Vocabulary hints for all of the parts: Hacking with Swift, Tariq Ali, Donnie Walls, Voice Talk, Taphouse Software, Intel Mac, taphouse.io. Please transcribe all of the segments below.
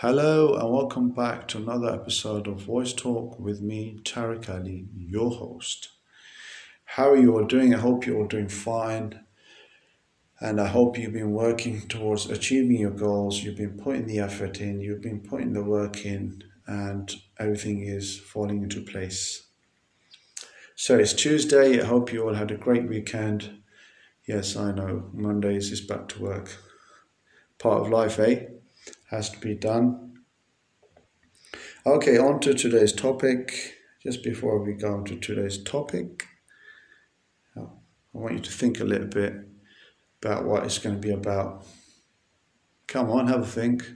Hello and welcome back to another episode of Voice Talk with me, Tariq Ali, your host. How are you all doing? I hope you're all doing fine. And I hope you've been working towards achieving your goals. You've been putting the effort in, you've been putting the work in, and everything is falling into place. So it's Tuesday. I hope you all had a great weekend. Yes, I know, Mondays is back to work. Part of life, eh? Has to be done. Okay, on to today's topic. Just before we go on to today's topic, I want you to think a little bit about what it's going to be about. Come on, have a think.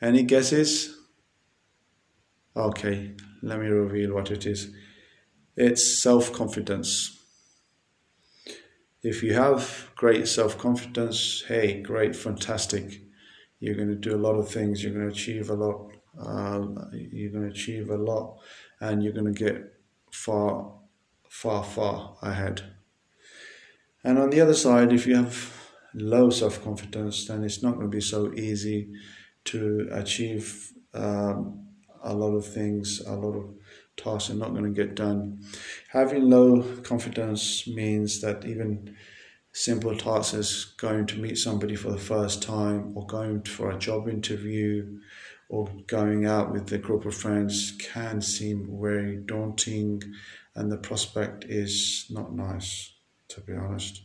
Any guesses? Okay, let me reveal what it is. It's self-confidence. If you have great self-confidence, hey, great, fantastic. You're going to do a lot of things. You're going to achieve a lot. And you're going to get far, far, far ahead. And on the other side, if you have low self-confidence, then it's not going to be so easy to achieve a lot of things. A lot of tasks are not going to get done. Having low confidence means that even simple tasks as going to meet somebody for the first time, or going for a job interview, or going out with a group of friends can seem very daunting, and the prospect is not nice, to be honest.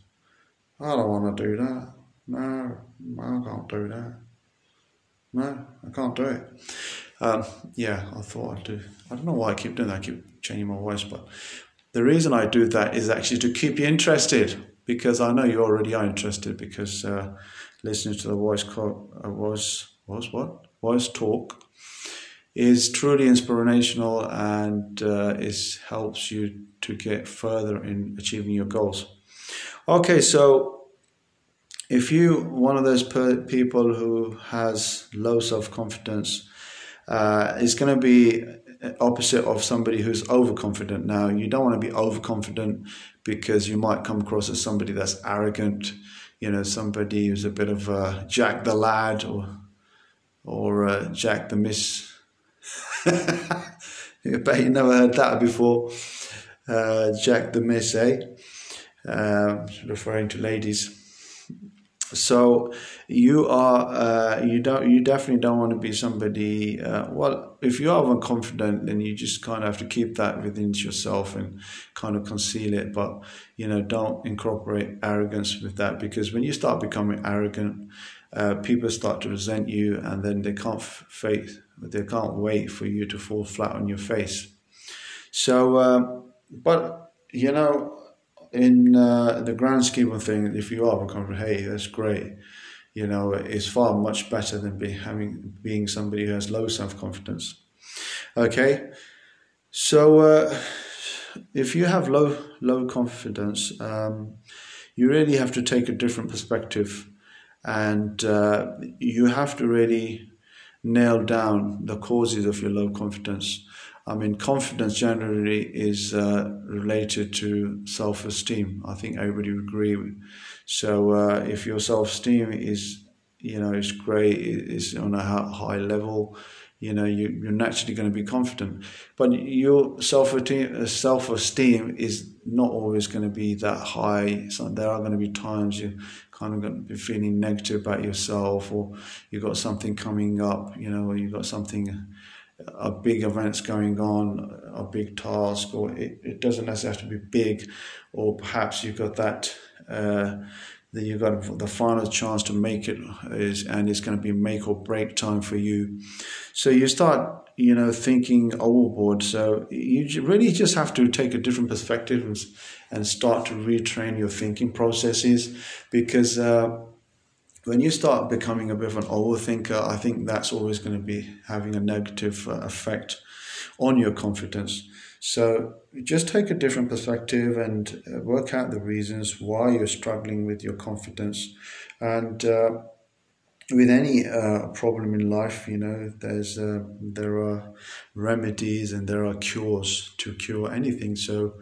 I don't want to do that. No, I can't do that. No, I can't do it. I thought I'd do. I don't know why I keep doing that. I keep changing my voice, but the reason I do that is actually to keep you interested. Because I know you already are interested, because listening to the voice talk is truly inspirational, and it helps you to get further in achieving your goals. Okay, so if you're one of those people who has low self-confidence, it's going to be opposite of somebody who's overconfident. Now, you don't want to be overconfident, because you might come across as somebody that's arrogant, somebody who's a bit of a Jack the Lad or Jack the Miss. I bet you never heard that before. Jack the Miss, eh? Referring to ladies. So you definitely don't want to be somebody. If you are overconfident, then you just kind of have to keep that within yourself and kind of conceal it. But don't incorporate arrogance with that, because when you start becoming arrogant, people start to resent you, and then they can't wait for you to fall flat on your face. So, In the grand scheme of things, if you are overconfident, hey, that's great. It's far much better than being somebody who has low self-confidence. Okay, so if you have low confidence, you really have to take a different perspective, and you have to really nail down the causes of your low confidence. I mean, confidence generally is related to self-esteem. I think everybody would agree with. So if your self-esteem is, it's great, it's on a high level, you're naturally going to be confident. But your self-esteem is not always going to be that high. So there are going to be times you're kind of going to be feeling negative about yourself, or you've got something coming up, or you've got something, a big event's going on, a big task, or it doesn't necessarily have to be big, or perhaps you've got that, then you've got the final chance to make it, and it's going to be make or break time for you. So you start, thinking overboard. So you really just have to take a different perspective and start to retrain your thinking processes, because when you start becoming a bit of an overthinker, I think that's always going to be having a negative effect on your confidence. So just take a different perspective and work out the reasons why you're struggling with your confidence. And with any problem in life, there are remedies and there are cures to cure anything. So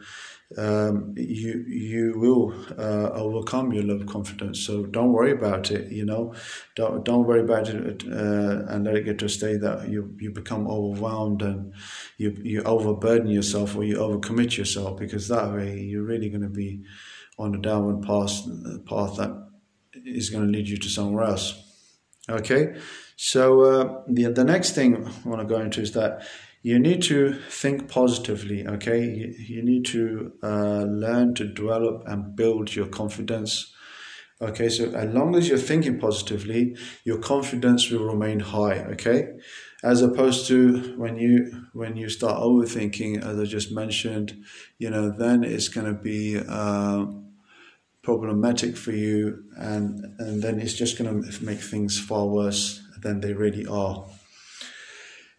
you will overcome your low confidence. So don't worry about it. You know, don't worry about it and let it get to a state that you become overwhelmed and you overburden yourself or you overcommit yourself, because that way you're really going to be on a downward path that is going to lead you to somewhere else. Okay, so the next thing I want to go into is that you need to think positively, okay? You need to learn to develop and build your confidence, okay? So as long as you're thinking positively, your confidence will remain high, okay? As opposed to when you start overthinking, as I just mentioned, you know, then it's going to be problematic for you, and then it's just going to make things far worse than they really are.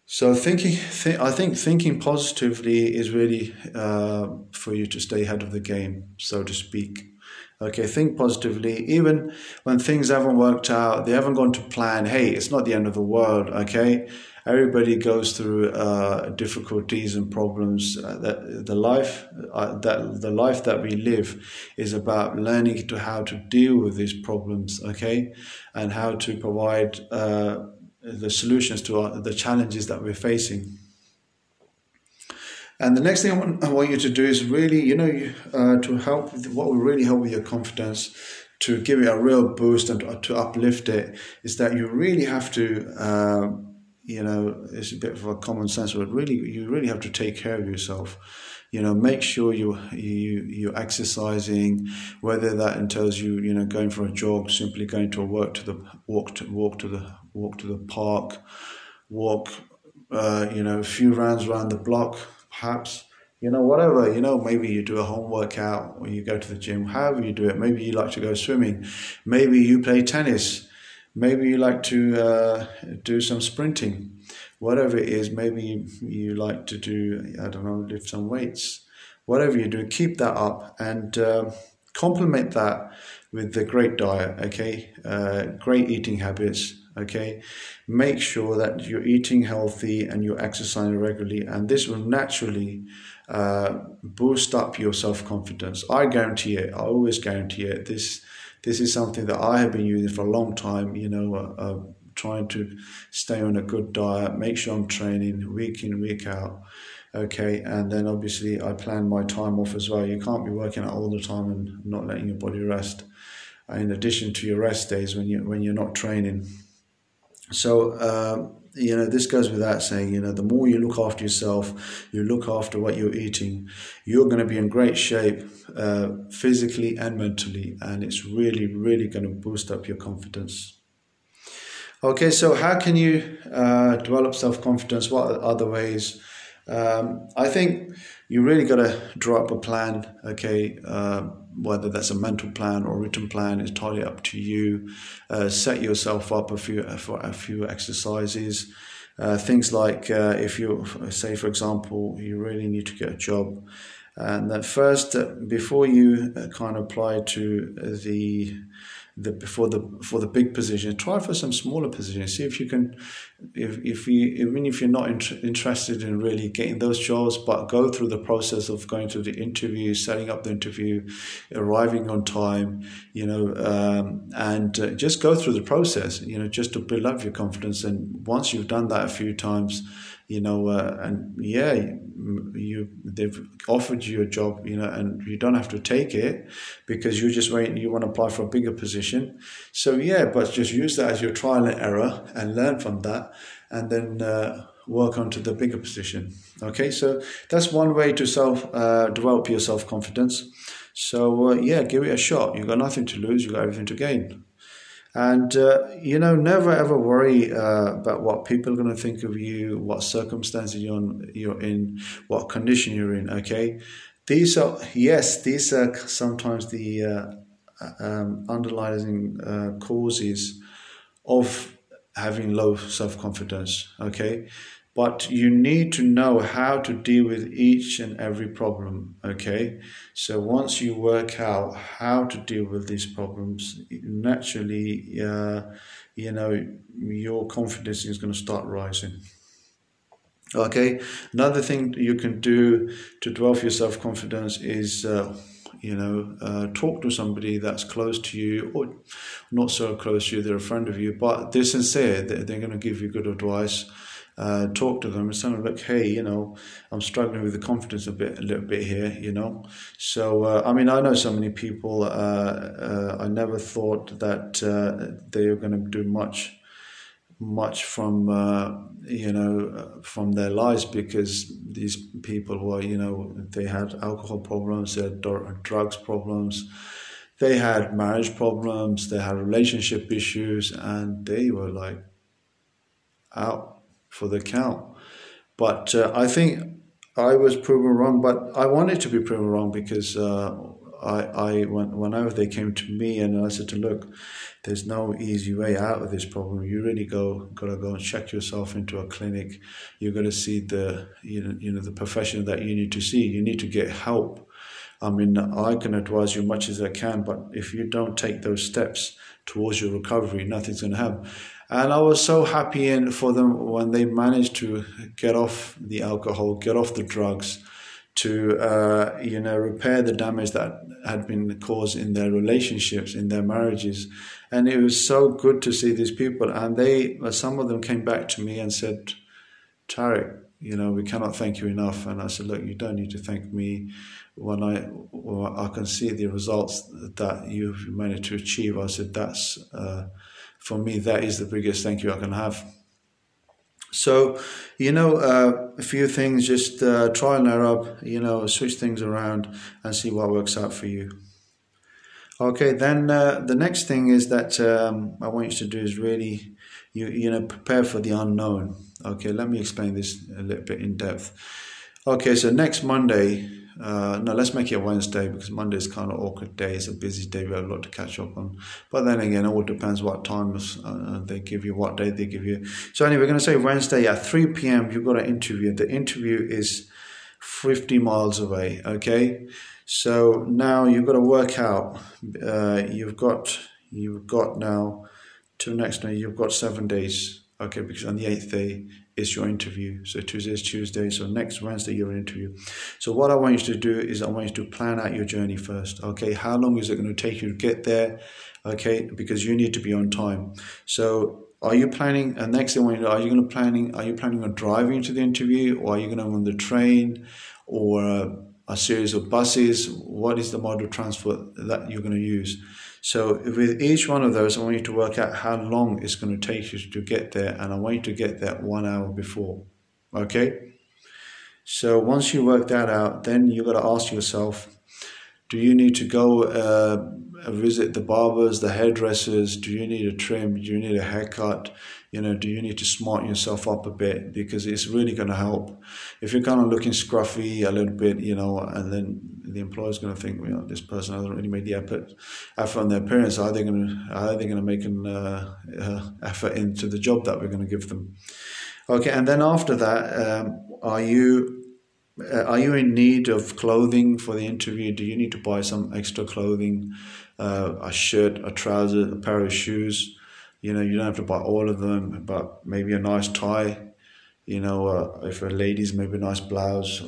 So I think thinking positively is really for you to stay ahead of the game, so to speak. Okay, think positively, even when things haven't worked out, they haven't gone to plan. Hey, it's not the end of the world, okay? Everybody goes through difficulties and problems. The life that we live is about learning to how to deal with these problems, okay? And how to provide the solutions to the challenges that we're facing. And the next thing I want you to do is really, you know, to help with what will really help with your confidence, to give it a real boost and to uplift it, is that you really have to, you know, it's a bit of a common sense word, really, you really have to take care of yourself. You know, make sure you're exercising, whether that entails you going for a jog, simply going to a walk to the park, walk, a few rounds around the block, perhaps, whatever, maybe you do a home workout or you go to the gym, however you do it. Maybe you like to go swimming. Maybe you play tennis. Maybe you like to do some sprinting. Whatever it is, maybe you like to do, lift some weights. Whatever you do, keep that up and complement that with the great diet, okay? Great eating habits. Okay, make sure that you're eating healthy and you're exercising regularly, and this will naturally boost up your self-confidence. I guarantee it. I always guarantee it. This is something that I have been using for a long time. Trying to stay on a good diet, make sure I'm training week in, week out. Okay, and then obviously I plan my time off as well. You can't be working out all the time and not letting your body rest. In addition to your rest days when you're not training. So, this goes without saying, the more you look after yourself, you look after what you're eating, you're going to be in great shape physically and mentally. And it's really, really going to boost up your confidence. Okay, so how can you develop self-confidence? What are other ways? I think you really got to draw up a plan, okay? Whether that's a mental plan or a written plan, it's totally up to you. Set yourself up for a few exercises. Things like if you say, for example, you really need to get a job, and that first before you kind of apply to for the big position, try for some smaller positions. See if you can, even if you're not interested in really getting those jobs, but go through the process of going through the interview, setting up the interview, arriving on time, and just go through the process, just to build up your confidence. And once you've done that a few times, they've offered you a job, and you don't have to take it because you're just waiting. You want to apply for a bigger position, so but just use that as your trial and error and learn from that, and then work onto the bigger position. Okay, so that's one way to develop your self confidence. So give it a shot. You've got nothing to lose. You've got everything to gain. And, never ever worry about what people are going to think of you, what circumstances you're in, what condition you're in, okay? These are sometimes the underlying causes of having low self-confidence, okay? But you need to know how to deal with each and every problem, okay? So once you work out how to deal with these problems, naturally, your confidence is going to start rising. Okay. Another thing you can do to develop your self-confidence is, talk to somebody that's close to you or not so close to you. They're a friend of you, but they're sincere. They're going to give you good advice. Talk to them and say, look, hey, I'm struggling with the confidence a little bit here, So, I know so many people, I never thought that they were going to do much from from their lives, because these people were they had alcohol problems, they had drugs problems, they had marriage problems, they had relationship issues, and they were like out for the count. But I think I was proven wrong, but I wanted to be proven wrong, because whenever they came to me and I said to look, there's no easy way out of this problem. You really gotta go and check yourself into a clinic. You're gonna see the the profession that you need to see. You need to get help. I can advise you much as I can, but if you don't take those steps towards your recovery, nothing's gonna happen. And I was so happy for them when they managed to get off the alcohol, get off the drugs, to repair the damage that had been caused in their relationships, in their marriages. And it was so good to see these people. And some of them came back to me and said, Tariq, we cannot thank you enough. And I said, look, you don't need to thank me. When I can see the results that you've managed to achieve, I said, that's for me, that is the biggest thank you I can have. So, a few things, just try and error, switch things around and see what works out for you. Okay, then the next thing is that I want you to do is really, prepare for the unknown. Okay, let me explain this a little bit in depth. Okay, so next Monday, let's make it Wednesday, because Monday is kind of awkward day. It's a busy day. We have a lot to catch up on. But then again, it all depends what time they give you, what day they give you. So anyway, we're going to say Wednesday at 3 p.m. You've got an interview. The interview is 50 miles away. Okay, so now you've got to work out. You've got now till next day. You've got 7 days. Okay, because on the 8th day is your interview. So Tuesday is Tuesday. So next Wednesday, your interview. So what I want you to do is I want you to plan out your journey first. Okay, how long is it going to take you to get there? Okay, because you need to be on time. So are you planning? And next thing I want you to do, are you planning on driving to the interview, or are you going to on the train, or a series of buses? What is the mode of transport that you're going to use? So with each one of those, I want you to work out how long it's going to take you to get there, and I want you to get there 1 hour before. Okay? So once you work that out, then you've got to ask yourself, do you need to go visit the barbers, the hairdressers? Do you need a trim? Do you need a haircut? Do you need to smart yourself up a bit? Because it's really going to help. If you're kind of looking scruffy a little bit, and then the employer's going to think, this person hasn't really made the effort on their appearance. Are they going to make an effort into the job that we're going to give them? Okay, and then after that, are you in need of clothing for the interview? Do you need to buy some extra clothing, a shirt, a trouser, a pair of shoes? You don't have to buy all of them, but maybe a nice tie, if a lady's, maybe a nice blouse,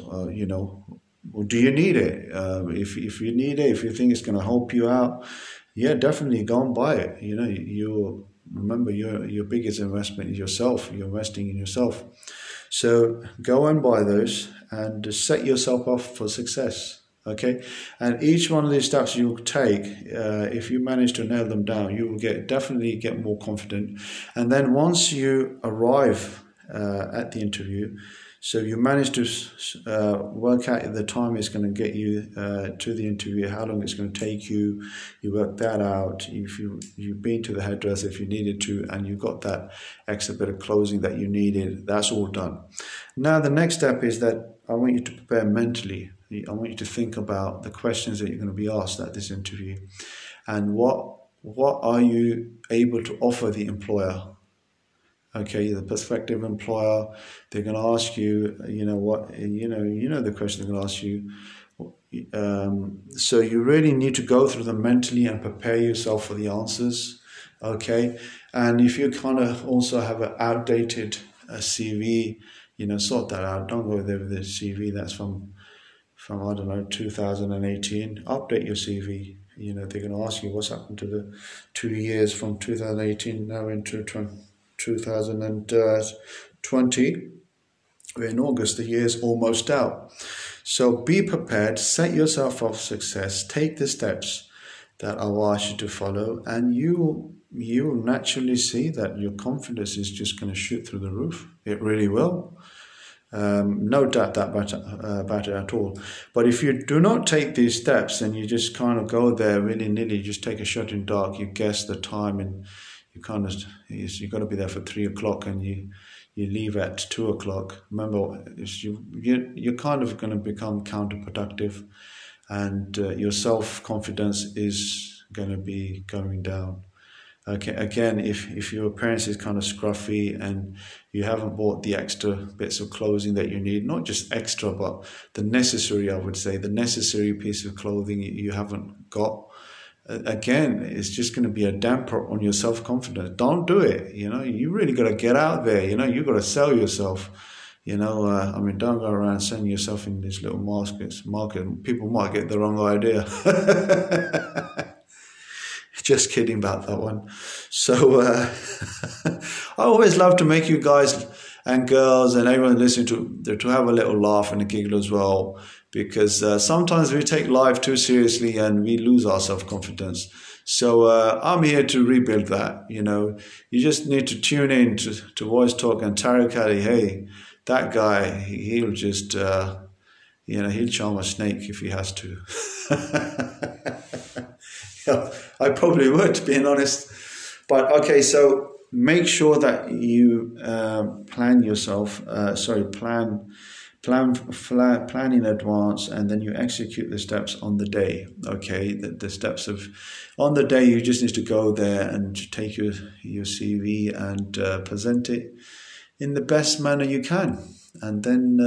Well, do you need it? If you need it, if you think it's going to help you out, yeah, definitely go and buy it. Remember, your biggest investment is yourself. You're investing in yourself. So go and buy those and set yourself up for success. Okay, and each one of these steps you'll take, if you manage to nail them down, you will definitely get more confident. And then once you arrive at the interview, so you manage to work out the time it's going to get you to the interview, how long it's going to take you. You work that out. If you've been to the hairdresser if you needed to, and you got that extra bit of clothing that you needed, that's all done. Now the next step is that I want you to prepare mentally. I want you to think about the questions that you're going to be asked at this interview, and what are you able to offer the employer. Okay, the prospective employer, they're going to ask you, the question they're going to ask you. So you really need to go through them mentally and prepare yourself for the answers. Okay, and if you kind of also have an outdated CV, sort that out. Don't go there with a CV that's from I don't know, 2018. Update your CV. They're going to ask you what's happened to the 2 years from 2018 now into 2020. We're in August, the year's almost out. So be prepared, set yourself up for success, take the steps that I'll ask you to follow, and you will naturally see that your confidence is just going to shoot through the roof. It really will. No doubt that about it at all. But if you do not take these steps and you just kind of go there willy-nilly, just take a shot in dark, you guess the time and you you've got to be there for 3 o'clock and you leave at 2 o'clock. Remember, you're kind of going to become counterproductive, and your self-confidence is going to be going down. Okay, again, if your appearance is kind of scruffy and you haven't bought the extra bits of clothing that you need, not just extra, but the necessary, I would say, the necessary piece of clothing you haven't got, again, it's just going to be a damper on your self-confidence. Don't do it, you really got to get out there, you got to sell yourself. I mean, don't go around selling yourself in these little markets. People might get the wrong idea. Just kidding about that one. So I always love to make you guys and girls and everyone listening to have a little laugh and a giggle as well, because sometimes we take life too seriously and we lose our self-confidence. So I'm here to rebuild that. You just need to tune in to Voice Talk and Tariq Ali. Hey, that guy, he'll just he'll charm a snake if he has to. I probably would, being honest. But okay, so make sure that you plan in advance, and then you execute the steps on the day. Okay, the steps of on the day, you just need to go there and take your CV and present it in the best manner you can, and then.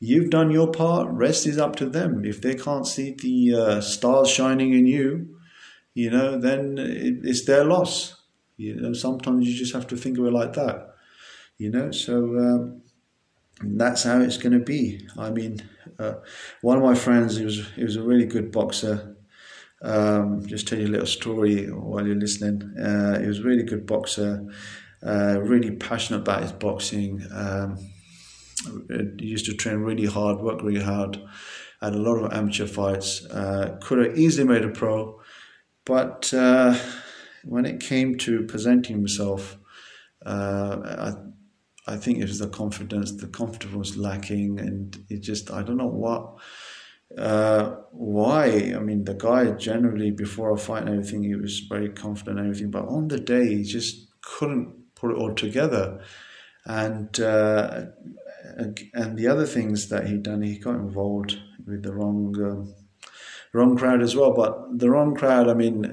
You've done your part, rest is up to them. If they can't see the stars shining in you, then it's their loss. Sometimes you just have to think of it like that, So that's how it's going to be. I mean, one of my friends, he was a really good boxer. Just tell you a little story while you're listening. He was a really good boxer, really passionate about his boxing. He used to train really hard, work really hard, had a lot of amateur fights, could have easily made a pro, but when it came to presenting himself, I think it was the confidence was lacking, and it just, I don't know what, why. I mean, the guy generally before a fight and everything, he was very confident and everything, but on the day, he just couldn't put it all together. And the other things that he'd done, he got involved with the wrong crowd as well. But the wrong crowd, I mean,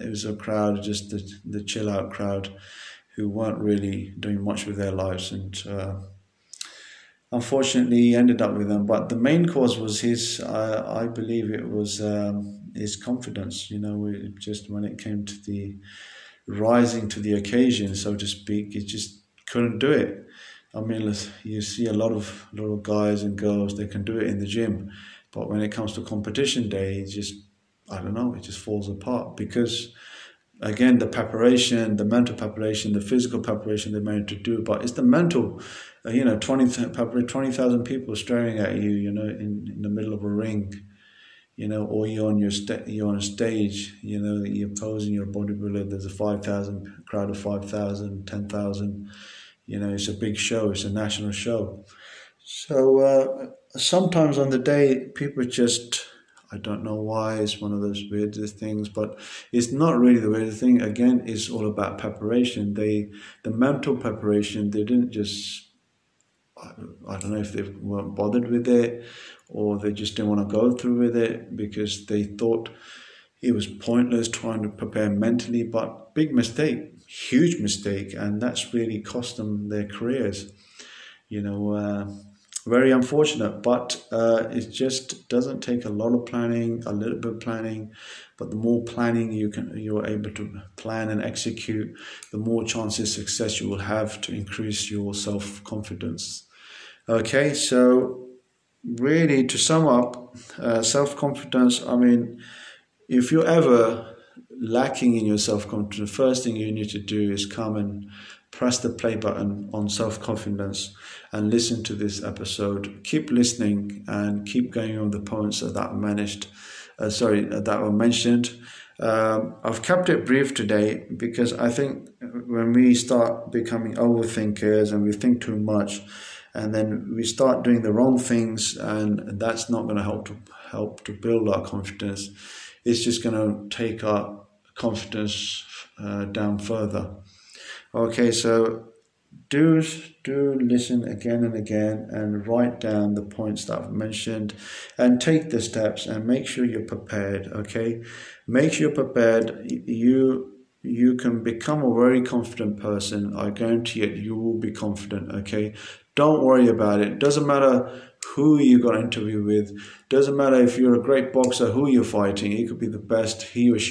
it was a crowd, just the chill out crowd, who weren't really doing much with their lives, and unfortunately, he ended up with them. But the main cause was his, I believe, it was his confidence. Just when it came to the rising to the occasion, so to speak, it just couldn't do it. I mean, you see a lot of guys and girls, they can do it in the gym, but when it comes to competition day, it just falls apart, because again, the preparation, the mental preparation, the physical preparation they managed to do, but it's the mental, 20,000 people staring at you, in the middle of a ring, or you're on stage, you're posing, you're a bodybuilder, there's a 5,000, crowd of 5,000, 10,000, it's a big show, it's a national show. So sometimes on the day, people just, I don't know why, it's one of those weird things, but it's not really the weird thing. Again, it's all about preparation. The mental preparation, they didn't just, I don't know if they weren't bothered with it, or they just didn't want to go through with it because they thought it was pointless trying to prepare mentally, but big mistake. Huge mistake, and that's really cost them their careers. Very unfortunate, but it just doesn't take a lot of planning, a little bit of planning, but the more planning you're able to plan and execute, the more chances of success you will have to increase your self-confidence. Okay, so really to sum up, self-confidence, I mean, if you're ever lacking in your self-confidence, the first thing you need to do is come and press the play button on self-confidence and listen to this episode. Keep listening and keep going on the points that were mentioned. I've kept it brief today because I think when we start becoming overthinkers and we think too much, and then we start doing the wrong things, and that's not going to help to build our confidence. It's just going to take our confidence down further. Okay, so do listen again and again, and write down the points that I've mentioned, and take the steps, and make sure you're prepared. Okay, make sure you're prepared. You can become a very confident person. I guarantee it. You will be confident. Okay. Don't worry about it. Doesn't matter who you got an interview with. Doesn't matter if you're a great boxer, who you're fighting. He or she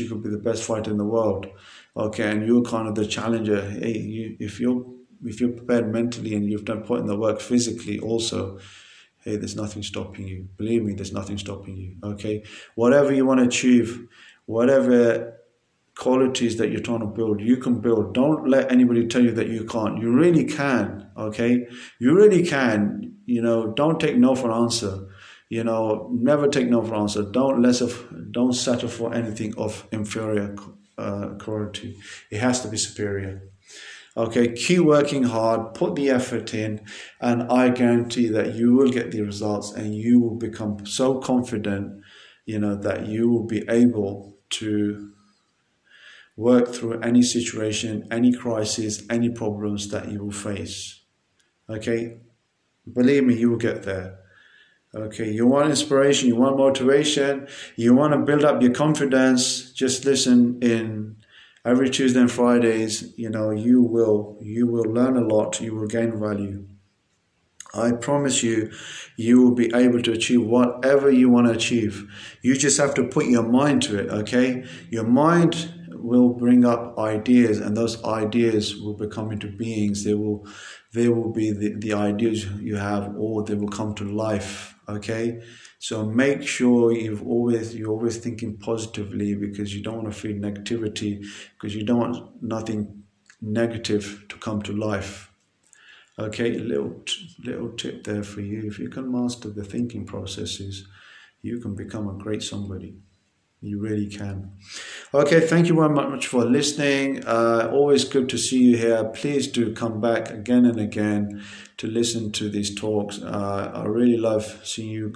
could be the best fighter in the world. Okay, and you're kind of the challenger. Hey, if you're prepared mentally and you've done putting the work physically also, hey, there's nothing stopping you. Believe me, there's nothing stopping you. Okay, whatever you want to achieve, whatever qualities that you're trying to build, you can build. Don't let anybody tell you that you can't. You really can, okay? You really can. You know, don't take no for an answer. You know, never take no for an answer. Don't settle for anything of inferior quality. It has to be superior. Okay, keep working hard, put the effort in, and I guarantee that you will get the results and you will become so confident, you know, that you will be able to work through any situation, any crisis, any problems that you will face. Okay? Believe me, you will get there. Okay? You want inspiration, you want motivation, you want to build up your confidence, just listen in every Tuesday and Fridays. You know, you will learn a lot, you will gain value. I promise you, you will be able to achieve whatever you want to achieve. You just have to put your mind to it, okay? Your mind will bring up ideas, and those ideas will become into beings. They will be the ideas you have, or they will come to life. Okay, so make sure you're always thinking positively, because you don't want to feed negativity, because you don't want nothing negative to come to life. Okay, little tip there for you. If you can master the thinking processes, you can become a great somebody. You really can. Okay, thank you very much for listening. Always good to see you here. Please do come back again and again to listen to these talks. I really love seeing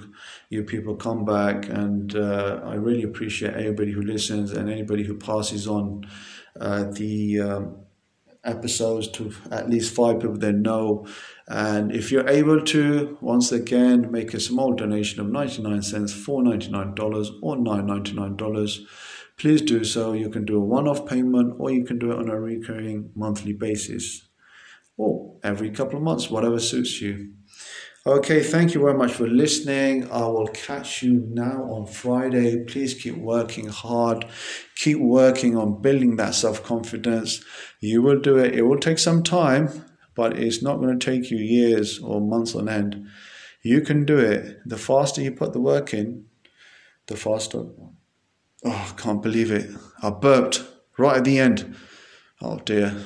you people come back, and I really appreciate everybody who listens and anybody who passes on the episodes to at least 5 people they know. And if you're able to, once again, make a small donation of 99 cents, $4.99 or $9.99. Please do so. You can do a one-off payment, or you can do it on a recurring monthly basis, or every couple of months, whatever suits you. Okay, thank you very much for listening. I will catch you now on Friday. Please keep working hard. Keep working on building that self-confidence. You will do it. It will take some time, but it's not going to take you years or months on end. You can do it. The faster you put the work in, the faster. Oh, I can't believe it. I burped right at the end. Oh dear.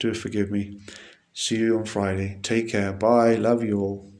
Do forgive me. See you on Friday. Take care. Bye. Love you all.